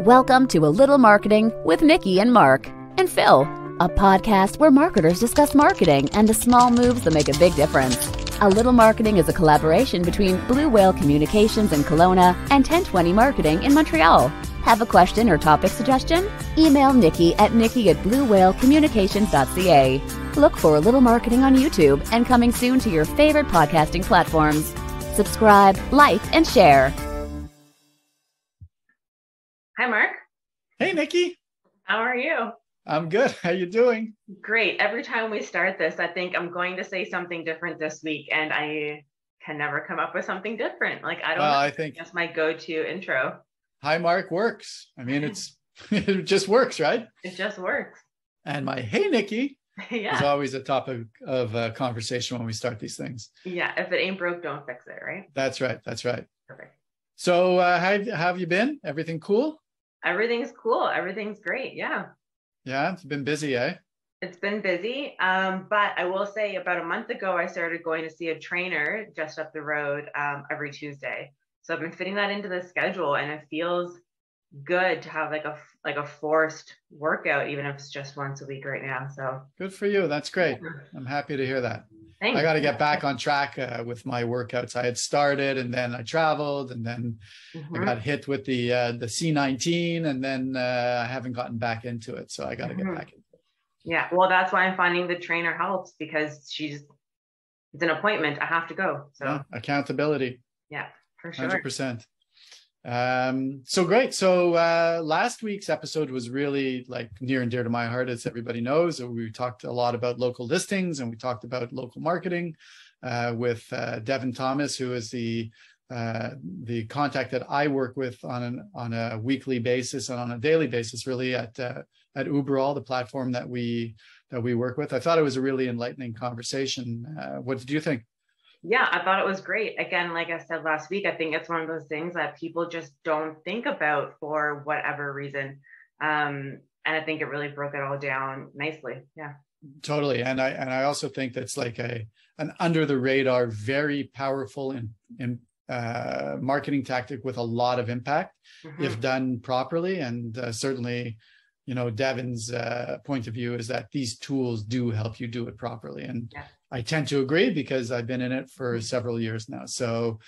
Welcome to A Little Marketing with Nikki and Mark and Phil, a podcast where marketers discuss marketing and the small moves that make a big difference. A Little Marketing is a collaboration between Blue Whale Communications in Kelowna and 10|20 Marketing in Montreal. Have a question or topic suggestion? Email Nikki at nikki@bluewhalecommunications.ca. Look for A Little Marketing on YouTube and coming soon to your favorite podcasting platforms. Subscribe, like, and share. Hi, Mark. Hey, Nikki. How are you? I'm good. How you doing? Great. Every time we start this, I think I'm going to say something different this week, and I can never come up with something different. Like, I don't know. I think that's my go-to intro. Hi, Mark works. I mean, it just works, right? It just works. And my hey, Nikki is always a topic of conversation when we start these things. Yeah. If it ain't broke, don't fix it, right? That's right. That's right. Perfect. So how have you been? Everything cool? Everything's cool. Everything's great. Yeah. Yeah. It's been busy, eh? It's been busy. But I will say about a month ago, I started going to see a trainer just up the road every Tuesday. So I've been fitting that into the schedule, and it feels good to have like a forced workout, even if it's just once a week right now. So good for you. That's great. I'm happy to hear that. Thanks. I got to get back on track with my workouts. I had started, and then I traveled, and then I got hit with the C19, and then I haven't gotten back into it. So I got to get back into it. Yeah. Well, that's why I'm finding the trainer helps, because it's an appointment. I have to go. So yeah, accountability. Yeah. For sure. 100%. So great. So last week's episode was really like near and dear to my heart, as everybody knows. We talked a lot about local listings, and we talked about local marketing with Devin Thomas, who is the contact that I work with on a weekly basis and on a daily basis, really at Uberall, the platform that we work with. I thought it was a really enlightening conversation. What did you think? Yeah, I thought it was great. Again, like I said last week, I think it's one of those things that people just don't think about for whatever reason. And I think it really broke it all down nicely. Yeah. Totally. And I also think that's like an under the radar, very powerful and marketing tactic with a lot of impact if done properly. And certainly, you know, Devin's point of view is that these tools do help you do it properly. And yeah. I tend to agree, because I've been in it for several years now. So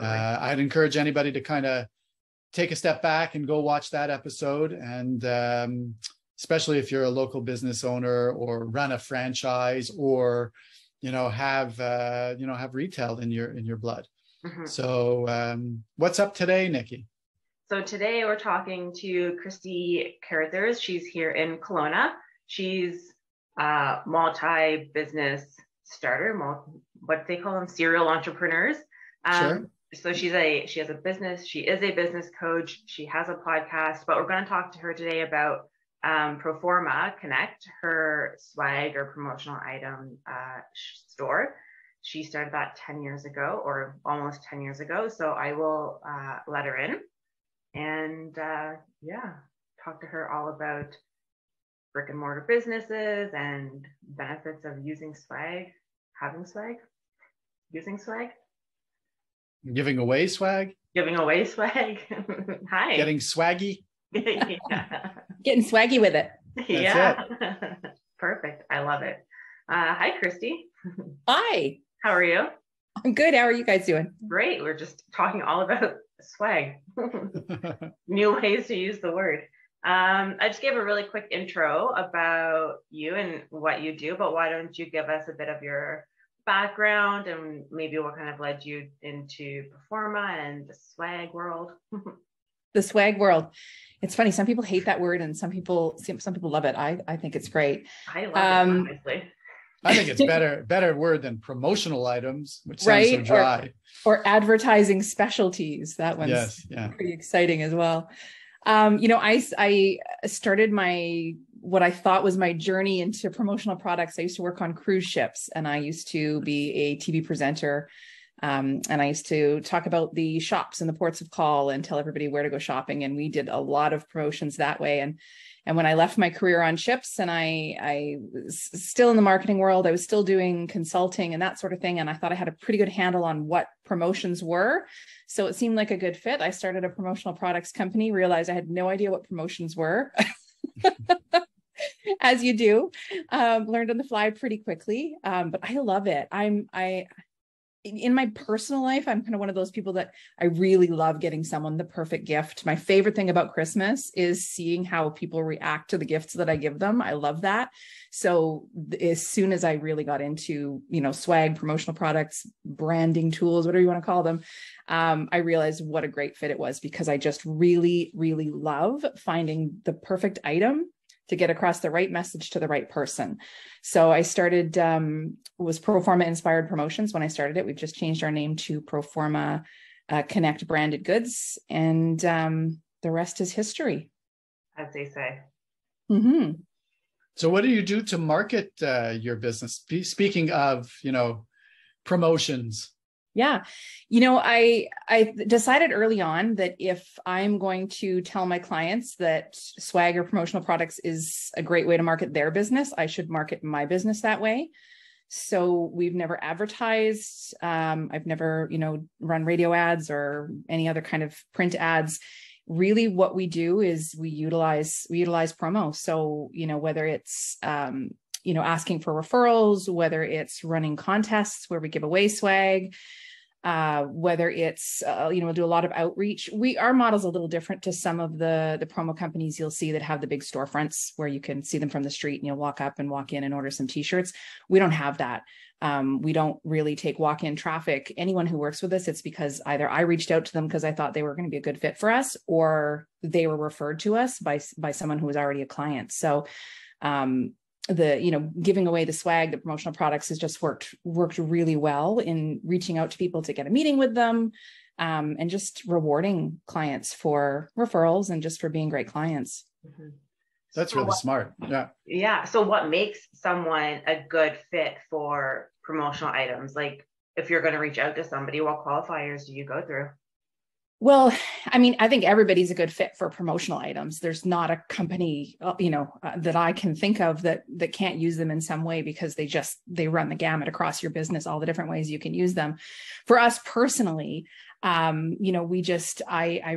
I'd encourage anybody to kind of take a step back and go watch that episode. And especially if you're a local business owner or run a franchise, or, you know, have retail in your blood. So what's up today, Nikki? So today we're talking to Kristy Carruthers. She's here in Kelowna. She's multi-business starter, what they call them, serial entrepreneurs. Sure. So she has a business. She is a business coach. She has a podcast, but we're going to talk to her today about Proforma Connect, her swag or promotional item store. She started that 10 years ago, or almost 10 years ago. So I will let her in and talk to her all about brick and mortar businesses and benefits of using swag, having swag, using swag, giving away swag, Hi, getting swaggy. Getting swaggy with it. That's it. Perfect. I love it. Hi, Kristy. Hi, how are you? I'm good. How are you guys doing? Great. We're just talking all about swag. New ways to use the word. I just gave a really quick intro about you and what you do, but why don't you give us a bit of your background and maybe what kind of led you into Proforma and the swag world? The swag world. It's funny. Some people hate that word, and some people love it. I think it's great. I love it, honestly. I think it's better word than promotional items, which sounds so dry. Or advertising specialties. That one's pretty exciting as well. You know, I started what I thought was my journey into promotional products. I used to work on cruise ships, and I used to be a TV presenter And I used to talk about the shops and the ports of call and tell everybody where to go shopping. And we did a lot of promotions that way. And when I left my career on ships and I was still in the marketing world, I was still doing consulting and that sort of thing. And I thought I had a pretty good handle on what promotions were. So it seemed like a good fit. I started a promotional products company, realized I had no idea what promotions were. As you do, learned on the fly pretty quickly. But I love it. In my personal life, I'm kind of one of those people that I really love getting someone the perfect gift. My favorite thing about Christmas is seeing how people react to the gifts that I give them. I love that. So as soon as I really got into, swag, promotional products, branding tools, whatever you want to call them, I realized what a great fit it was, because I just really, really love finding the perfect item to get across the right message to the right person. So I started, was Proforma Inspired Promotions when I started it. We've just changed our name to Proforma Connect Branded Goods, and the rest is history, as they say. Mm-hmm. So what do you do to market your business? Speaking of, promotions. Yeah. I decided early on that if I'm going to tell my clients that swag or promotional products is a great way to market their business, I should market my business that way. So we've never advertised. I've never, run radio ads or any other kind of print ads. Really what we do is we utilize promo. So, whether it's, asking for referrals, whether it's running contests where we give away swag, whether it's, we'll do a lot of outreach. Our model's a little different to some of the promo companies you'll see that have the big storefronts where you can see them from the street and you'll walk up and walk in and order some t-shirts. We don't have that. We don't really take walk-in traffic. Anyone who works with us, it's because either I reached out to them because I thought they were going to be a good fit for us, or they were referred to us by someone who was already a client. So, giving away the swag, the promotional products, has just worked really well in reaching out to people to get a meeting with them, and just rewarding clients for referrals and just for being great clients. Mm-hmm. That's really smart. Yeah. Yeah. So what makes someone a good fit for promotional items? Like if you're going to reach out to somebody, what qualifiers do you go through? Well, I think everybody's a good fit for promotional items. There's not a company, that I can think of that can't use them in some way, because they run the gamut across your business, all the different ways you can use them. For us personally, I like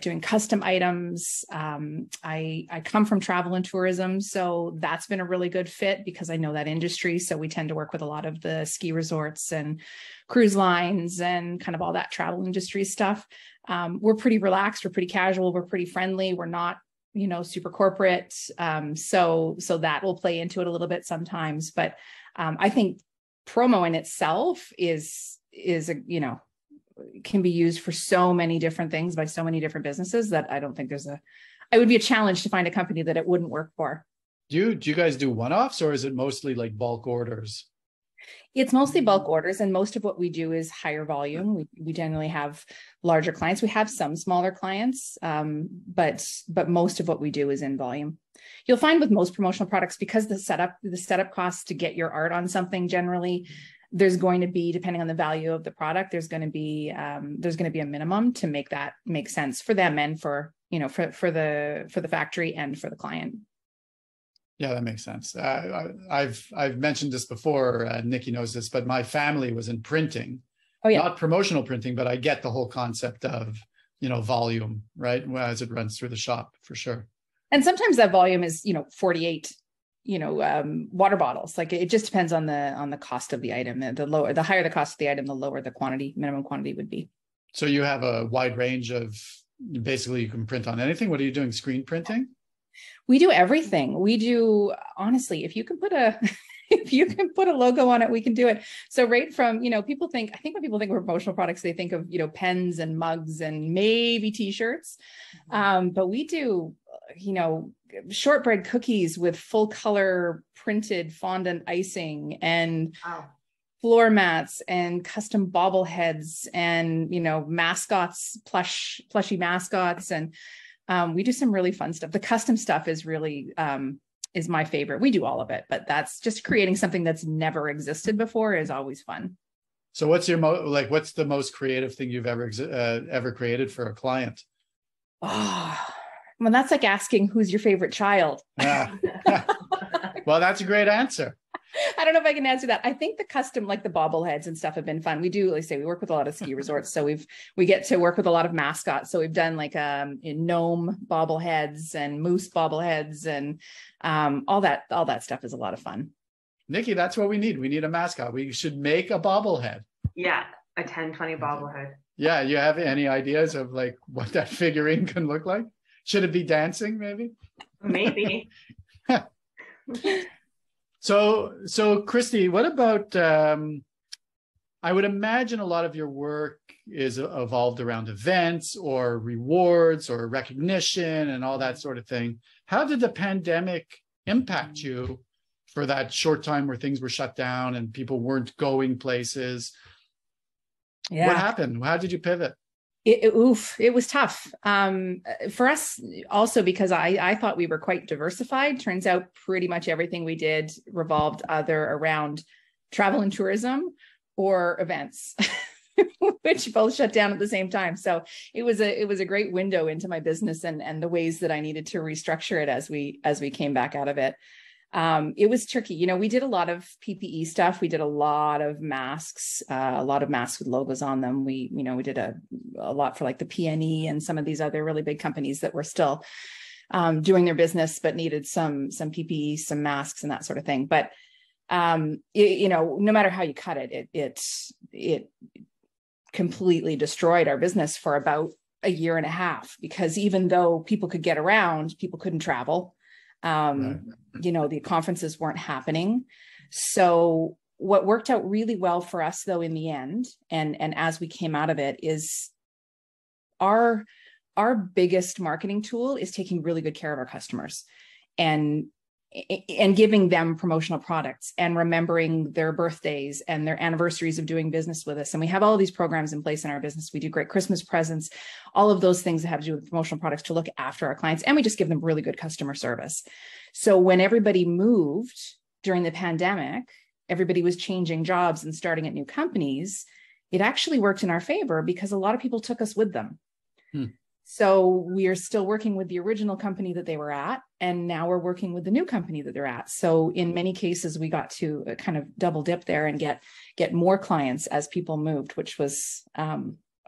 doing custom items. I come from travel and tourism, so that's been a really good fit because I know that industry. So we tend to work with a lot of the ski resorts and cruise lines and kind of all that travel industry stuff. We're pretty relaxed. We're pretty casual. We're pretty friendly. We're not, super corporate. So that will play into it a little bit sometimes, but, I think promo in itself is can be used for so many different things by so many different businesses that I don't think it would be a challenge to find a company that it wouldn't work for. Do you guys do one-offs, or is it mostly like bulk orders? It's mostly bulk orders, and most of what we do is higher volume. We generally have larger clients. We have some smaller clients, but most of what we do is in volume. You'll find with most promotional products, because the setup costs to get your art on something, generally there's going to be, depending on the value of the product, there's going to be a minimum to make that make sense for them and for the factory and for the client. Yeah, that makes sense. I've mentioned this before. Nikki knows this, but my family was in printing. Oh yeah, not promotional printing, but I get the whole concept of volume, right, as it runs through the shop for sure. And sometimes that volume is 48. Water bottles. Like it just depends on the cost of the item. The higher the cost of the item, the lower the minimum quantity would be. So you have a wide range of, basically you can print on anything. What are you doing? Screen printing? We do everything. We do, honestly, if you can put a logo on it, we can do it. So right from, I think when people think of promotional products, they think of, pens and mugs and maybe t-shirts. But we do, shortbread cookies with full color printed fondant icing and floor mats and custom bobbleheads and, mascots, plushy mascots. And we do some really fun stuff. The custom stuff is really, is my favorite. We do all of it, but that's just creating something that's never existed before is always fun. So what's your what's the most creative thing you've ever created for a client? Oh, well, that's like asking who's your favorite child. Yeah. Well, that's a great answer. I don't know if I can answer that. I think the custom, like the bobbleheads and stuff, have been fun. We do, like I say, we work with a lot of ski resorts, so we get to work with a lot of mascots. So we've done like gnome bobbleheads and moose bobbleheads, and all that stuff is a lot of fun. Nikki, that's what we need. We need a mascot. We should make a bobblehead. Yeah, a 10/20 bobblehead. Yeah, you have any ideas of like what that figurine can look like? Should it be dancing, maybe? Maybe. So Kristy, what about, I would imagine a lot of your work is evolved around events or rewards or recognition and all that sort of thing. How did the pandemic impact you for that short time where things were shut down and people weren't going places? Yeah. What happened? How did you pivot? It was tough for us also, because I thought we were quite diversified. Turns out pretty much everything we did revolved either around travel and tourism or events, which both shut down at the same time. So it was a great window into my business and the ways that I needed to restructure it as we came back out of it. It was tricky. You know, we did a lot of PPE stuff. We did a lot of masks with logos on them. We did a lot for like the PNE and some of these other really big companies that were still doing their business, but needed some PPE, some masks and that sort of thing. But, no matter how you cut it, it completely destroyed our business for about a year and a half, because even though people could get around, people couldn't travel. The conferences weren't happening. So what worked out really well for us though, in the end, and as we came out of it, is our biggest marketing tool is taking really good care of our customers and giving them promotional products and remembering their birthdays and their anniversaries of doing business with us. And we have all these programs in place in our business. We do great Christmas presents, all of those things that have to do with promotional products to look after our clients. And we just give them really good customer service. So when everybody moved during the pandemic, everybody was changing jobs and starting at new companies. It actually worked in our favor because a lot of people took us with them. So we are still working with the original company that they were at, and now we're working with the new company that they're at. So in many cases, we got to kind of double dip there and get more clients as people moved, which was a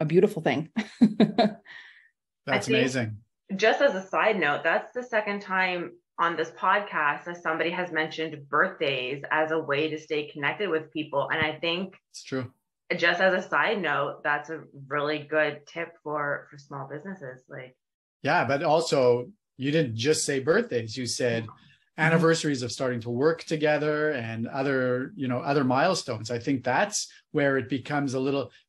beautiful thing. That's amazing. Just as a side note, that's the second time on this podcast that somebody has mentioned birthdays as a way to stay connected with people. And I think it's true. Just as a side note, that's a really good tip for small businesses. Yeah, but also you didn't just say birthdays. You said anniversaries of starting to work together and other milestones. I think that's where it becomes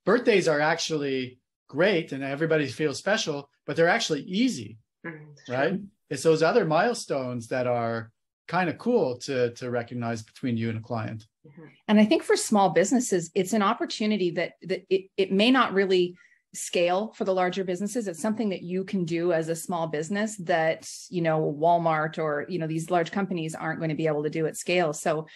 birthdays are actually great and everybody feels special, but they're actually easy, right? True. It's those other milestones that are kind of cool to recognize between you and a client. And I think for small businesses, it's an opportunity that it may not really scale for the larger businesses. It's something that you can do as a small business that, Walmart or, these large companies aren't going to be able to do at scale. So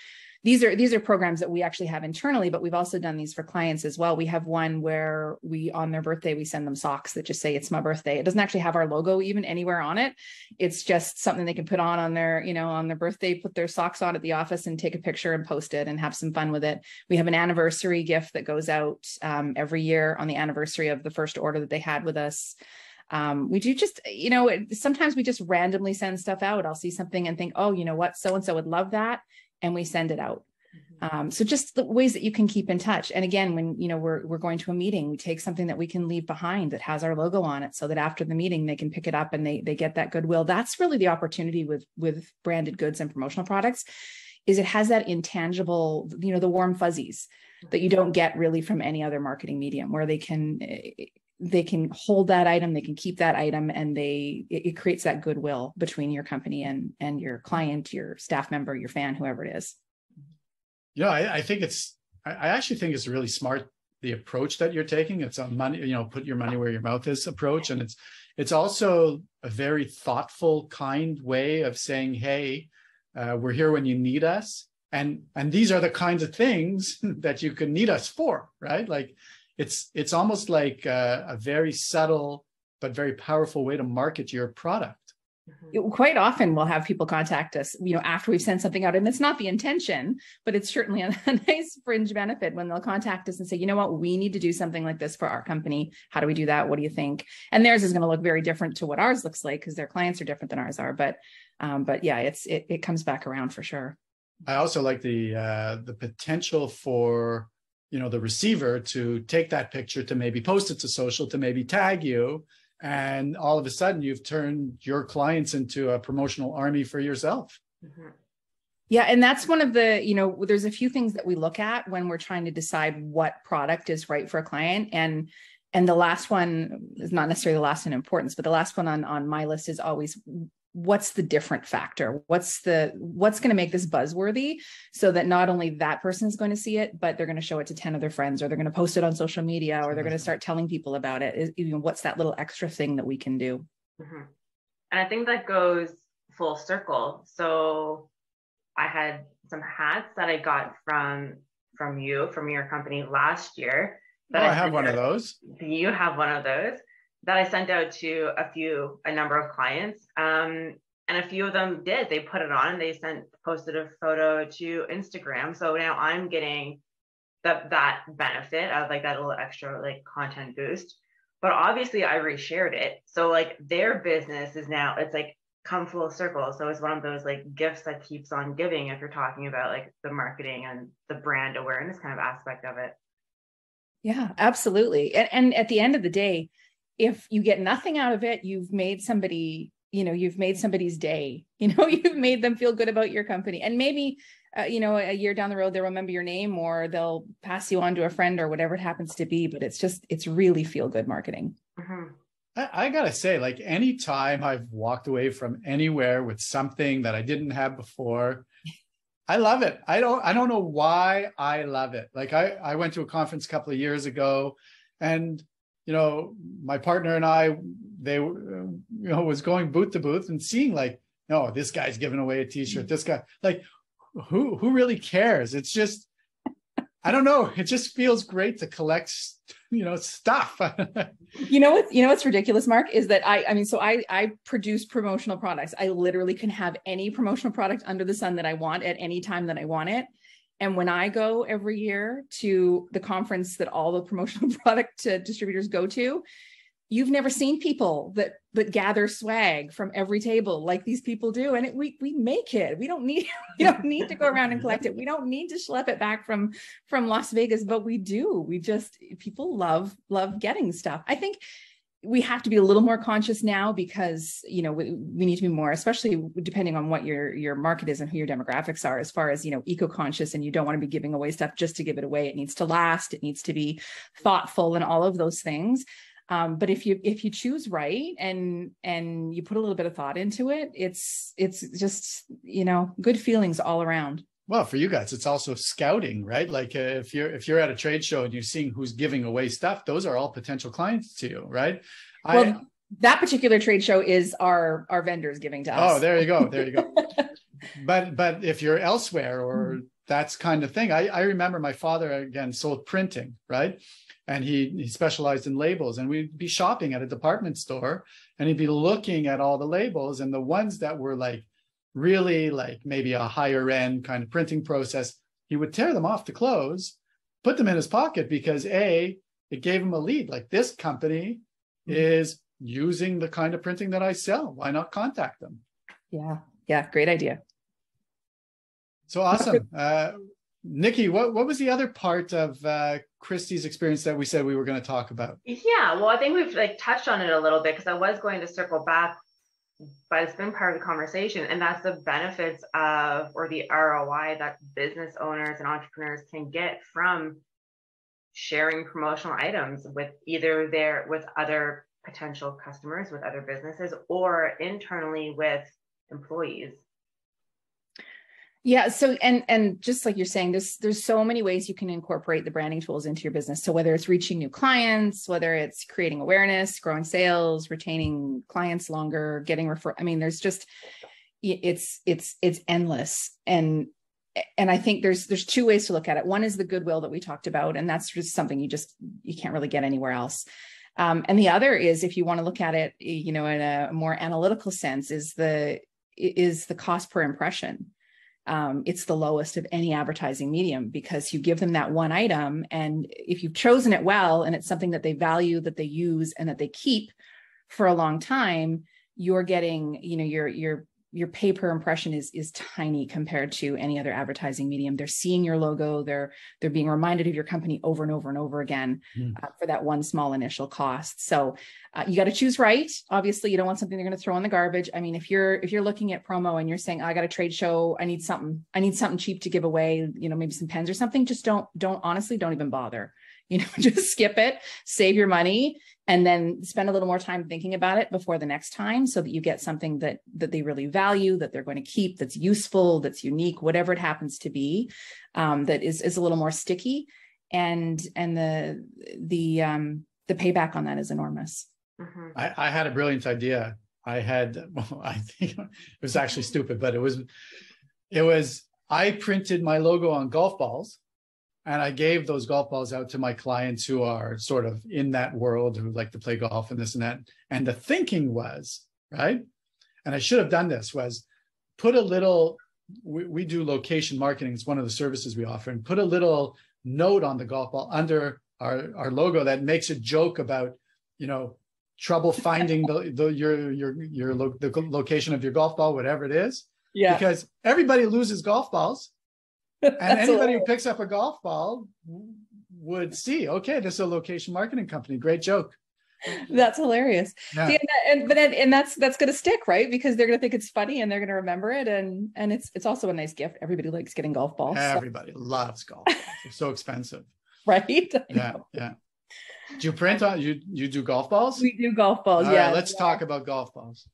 these are programs that we actually have internally, but we've also done these for clients as well. We have one where on their birthday, we send them socks that just say, "It's my birthday." It doesn't actually have our logo even anywhere on it. It's just something they can put on their birthday, put their socks on at the office and take a picture and post it and have some fun with it. We have an anniversary gift that goes out every year on the anniversary of the first order that they had with us. We do just, sometimes we just randomly send stuff out. I'll see something and think, oh, you know what? So-and-so would love that. And we send it out. So just the ways that you can keep in touch. And again, when, we're going to a meeting, we take something that we can leave behind that has our logo on it so that after the meeting, they can pick it up and they get that goodwill. That's really the opportunity with branded goods and promotional products, is it has that intangible, the warm fuzzies that you don't get really from any other marketing medium, where they can hold that item, they can keep that item, and it creates that goodwill between your company and your client, your staff member, your fan, whoever it is. I actually think it's really smart, the approach that you're taking. It's a money, put your money where your mouth is approach. And it's also a very thoughtful, kind way of saying, hey, we're here when you need us. And these are the kinds of things that you can need us for, right? Like it's almost like a very subtle but very powerful way to market your product. Quite often we'll have people contact us, you know, after we've sent something out, and it's not the intention, but it's certainly a nice fringe benefit when they'll contact us and say, you know what, we need to do something like this for our company. How do we do that? What do you think? And theirs is going to look very different to what ours looks like because their clients are different than ours are. But yeah, it comes back around for sure. I also like the potential for, you know, the receiver to take that picture, to maybe post it to social, to maybe tag you. And all of a sudden you've turned your clients into a promotional army for yourself. Mm-hmm. Yeah. And that's one of the, you know, there's a few things that we look at when we're trying to decide what product is right for a client. And the last one is not necessarily the last in importance, but the last one on my list is always, what's the different factor? What's going to make this buzzworthy so that not only that person is going to see it, but they're going to show it to 10 of their friends, or they're going to post it on social media, or they're going to start telling people about it. What's that little extra thing that we can do? Mm-hmm. And I think that goes full circle. So I had some hats that I got from your company last year. That I have one of those. You have one of those. That I sent out to a number of clients. And a few of them did. They put it on and they posted a photo to Instagram. So now I'm getting that benefit of like that little extra like content boost. But obviously I reshared it. So like their business is now, it's like come full circle. So it's one of those like gifts that keeps on giving if you're talking about like the marketing and the brand awareness kind of aspect of it. Yeah, absolutely. And at the end of the day, if you get nothing out of it, you've made somebody's day, you've made them feel good about your company. And maybe, a year down the road, they'll remember your name or they'll pass you on to a friend or whatever it happens to be. But it's really feel good marketing. Mm-hmm. I got to say, like any time I've walked away from anywhere with something that I didn't have before, I love it. I don't know why I love it. Like I went to a conference a couple of years ago and my partner and I, was going booth to booth and seeing like, no, this guy's giving away a t-shirt, this guy, like who really cares? It's just, I don't know. It just feels great to collect, stuff. What's ridiculous, Mark, is that I produce promotional products. I literally can have any promotional product under the sun that I want at any time that I want it. And when I go every year to the conference that all the promotional product distributors go to, you've never seen people that gather swag from every table like these people do. And we make it. We don't need to go around and collect it. We don't need to schlep it back from Las Vegas, but we do. People love getting stuff. I think we have to be a little more conscious now because, we need to be more, especially depending on what your market is and who your demographics are, as far as, eco-conscious, and you don't want to be giving away stuff just to give it away. It needs to last, it needs to be thoughtful and all of those things. But if you choose right and you put a little bit of thought into it, it's just, good feelings all around. Well, for you guys, it's also scouting, right? Like if you're at a trade show and you're seeing who's giving away stuff, those are all potential clients to you, right? Well, that particular trade show is our vendors giving to us. Oh, there you go. But if you're elsewhere or that's kind of thing, I remember my father again sold printing, right? And he specialized in labels, and we'd be shopping at a department store and he'd be looking at all the labels, and the ones that were like really like maybe a higher end kind of printing process, he would tear them off to close, put them in his pocket, because it gave him a lead. Like, this company is using the kind of printing that I sell. Why not contact them? Yeah. Yeah. Great idea. So awesome. Nikki, what was the other part of Kristy's experience that we said we were going to talk about? Yeah. Well, I think we've like touched on it a little bit, because I was going to circle back, but it's been part of the conversation, and that's the benefits of, or the ROI that business owners and entrepreneurs can get from sharing promotional items with either with other potential customers, with other businesses, or internally with employees. Yeah. So, and just like you're saying, there's so many ways you can incorporate the branding tools into your business. So whether it's reaching new clients, whether it's creating awareness, growing sales, retaining clients longer, getting referred, there's just, it's endless. And And I think there's two ways to look at it. One is the goodwill that we talked about, and that's just something you can't really get anywhere else. And the other is, if you want to look at it, you know, in a more analytical sense, is the cost per impression. It's the lowest of any advertising medium, because you give them that one item, and if you've chosen it well, and it's something that they value, that they use, and that they keep for a long time, you're getting, you know, your pay per impression is tiny compared to any other advertising medium. They're seeing your logo. They're being reminded of your company over and over and over again for that one small initial cost. So you got to choose right. Obviously, you don't want something they're going to throw in the garbage. I mean, if you're looking at promo and you're saying, oh, I got a trade show, I need something cheap to give away, you know, maybe some pens or something. Just honestly, don't even bother. You know, just skip it, save your money, and then spend a little more time thinking about it before the next time, so that you get something that they really value, that they're going to keep, that's useful, that's unique, whatever it happens to be, that is a little more sticky. And the payback on that is enormous. Mm-hmm. I had a brilliant idea. I think it was actually stupid, but it was, I printed my logo on golf balls. And I gave those golf balls out to my clients who are sort of in that world, who like to play golf and this and that. And the thinking was, right, and I should have done this, was put a little, we do location marketing. It's one of the services we offer, and put a little note on the golf ball under our logo that makes a joke about, you know, trouble finding the location of your golf ball, whatever it is. Yeah. Because everybody loses golf balls. And anybody who picks up a golf ball would see, okay, this is a location marketing company. Great joke. That's hilarious. Yeah. See, and that's going to stick, right? Because they're going to think it's funny and they're going to remember it. And it's also a nice gift. Everybody likes getting golf balls. Everybody loves golf balls. They're so expensive. Right? Yeah. Do you print on, you do golf balls? We do golf balls. All right, let's talk about golf balls.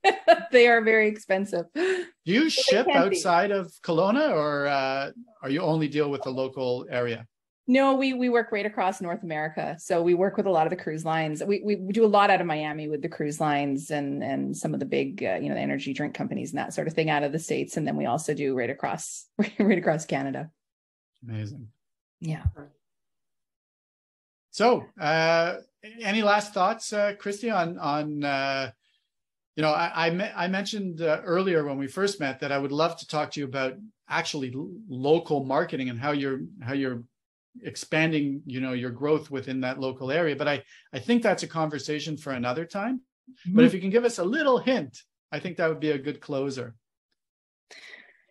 They are very expensive. Do you ship outside of Kelowna, or are you only deal with the local area? No, we work right across North America. So we work with a lot of the cruise lines. We do a lot out of Miami with the cruise lines and some of the big, you know, the energy drink companies and that sort of thing out of the States. And then we also do right across Canada. Amazing. Yeah. So, any last thoughts, Kristy, on you know, I mentioned earlier when we first met that I would love to talk to you about actually local marketing and how you're expanding, you know, your growth within that local area. But I think that's a conversation for another time. Mm-hmm. But if you can give us a little hint, I think that would be a good closer.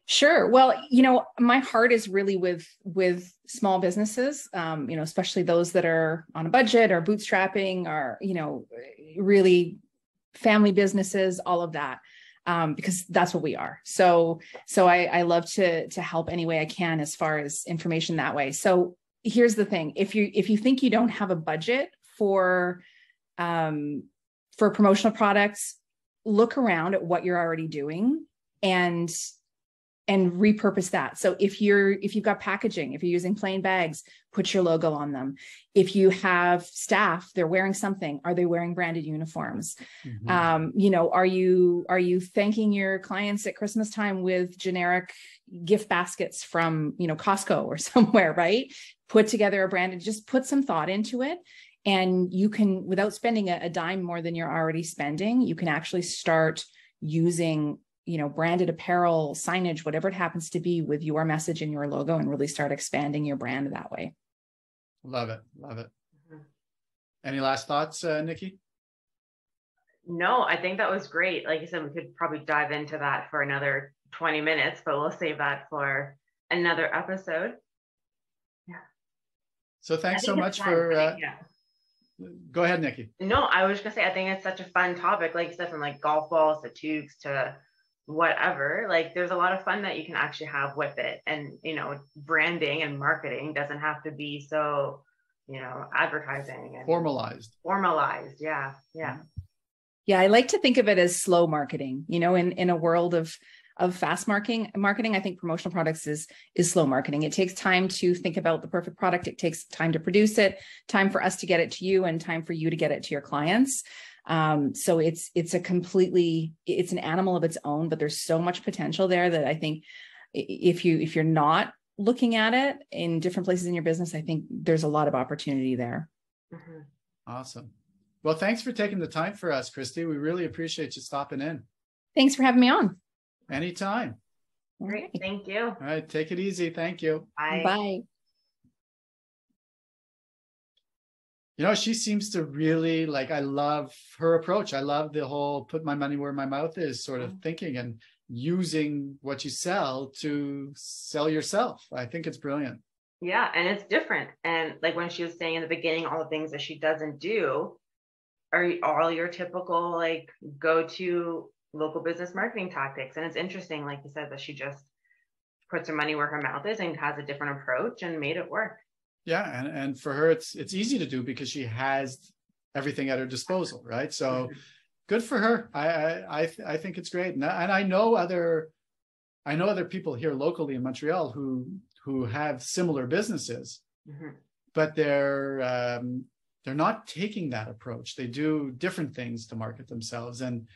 Sure. Well, you know, my heart is really with small businesses, you know, especially those that are on a budget or bootstrapping or, you know, really family businesses, all of that, because that's what we are. So I love to help any way I can as far as information that way. So here's the thing. If you think you don't have a budget for promotional products, look around at what you're already doing and repurpose that. So if you've got packaging, if you're using plain bags, put your logo on them. If you have staff, they're wearing something. Are they wearing branded uniforms? Mm-hmm. You know, are you thanking your clients at Christmas time with generic gift baskets from, you know, Costco or somewhere, right? Put together a brand and just put some thought into it. And you can, without spending a dime more than you're already spending, you can actually start using, you know, branded apparel, signage, whatever it happens to be, with your message and your logo, and really start expanding your brand that way. Love it. Love it. Mm-hmm. Any last thoughts, Nikki? No, I think that was great. Like you said, we could probably dive into that for another 20 minutes, but we'll save that for another episode. Yeah. So thanks so much for... Go ahead, Nikki. No, I was just going to say, I think it's such a fun topic. Like you said, from like golf balls to toques to whatever, like there's a lot of fun that you can actually have with it. And, you know, branding and marketing doesn't have to be so, you know, advertising and formalized. Yeah. I like to think of it as slow marketing, you know, in a world of fast marketing. I think promotional products is slow marketing. It takes time to think about the perfect product. It takes time to produce it, time for us to get it to you, and time for you to get it to your clients. So it's an animal of its own, but there's so much potential there that I think if you're not looking at it in different places in your business, I think there's a lot of opportunity there. Mm-hmm. Awesome. Well, thanks for taking the time for us, Kristy. We really appreciate you stopping in. Thanks for having me on. Anytime. All right. Thank you. All right. Take it easy. Thank you. Bye. Bye. You know, she seems to really like, I love her approach. I love the whole put my money where my mouth is sort of thinking and using what you sell to sell yourself. I think it's brilliant. Yeah. And it's different. And like when she was saying in the beginning, all the things that she doesn't do are all your typical, like, go-to local business marketing tactics. And it's interesting, like you said, that she just puts her money where her mouth is and has a different approach and made it work. Yeah. And for her, it's easy to do because she has everything at her disposal, right? So good for her. I think it's great. And I know other people here locally in Montreal who have similar businesses, mm-hmm. but they're not taking that approach. They do different things to market themselves. And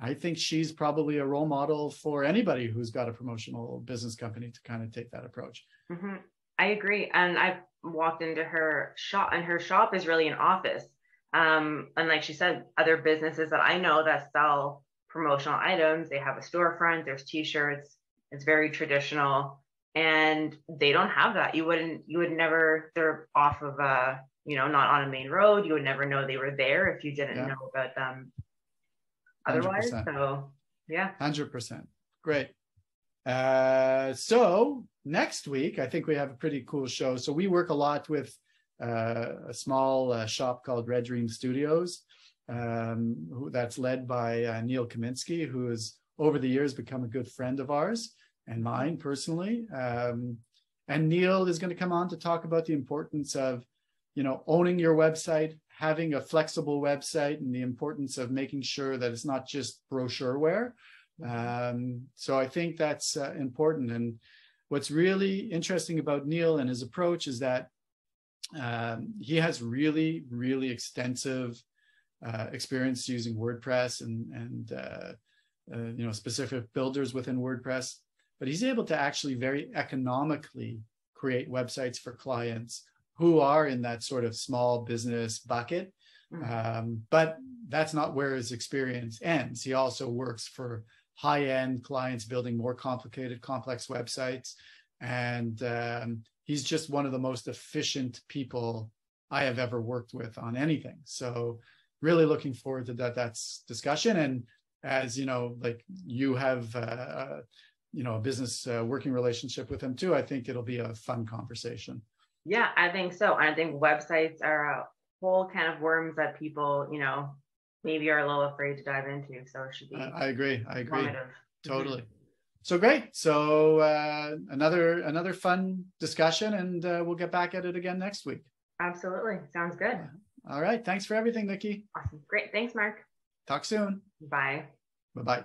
I think she's probably a role model for anybody who's got a promotional business company to kind of take that approach. Mm-hmm. I agree. And I've walked into her shop, and her shop is really an office. And like she said, other businesses that I know that sell promotional items, they have a storefront, there's t-shirts, it's very traditional, and they don't have that. You would never, they're off of a, not on a main road. You would never know they were there if you didn't know about them otherwise. 100%. So yeah. 100%. Great. So next week, I think we have a pretty cool show. So we work a lot with a small shop called Red Dream Studios, that's led by Neil Kaminsky, who has over the years become a good friend of ours and mine personally. And Neil is going to come on to talk about the importance of, owning your website, having a flexible website, and the importance of making sure that it's not just brochureware. So I think that's important. And what's really interesting about Neil and his approach is that he has really, really extensive experience using WordPress and specific builders within WordPress. But he's able to actually very economically create websites for clients who are in that sort of small business bucket. Mm-hmm. But that's not where his experience ends. He also works for high-end clients building more complicated, complex websites. And he's just one of the most efficient people I have ever worked with on anything. So really looking forward to that's discussion. And as like you have, a business working relationship with him too, I think it'll be a fun conversation. Yeah, I think so. I think websites are a whole kind of worms that people, maybe are a little afraid to dive into. So it should be. I agree. Totally. So great. So another fun discussion, and we'll get back at it again next week. Absolutely. Sounds good. All right. Thanks for everything, Nikki. Awesome. Great. Thanks, Mark. Talk soon. Bye. Bye-bye.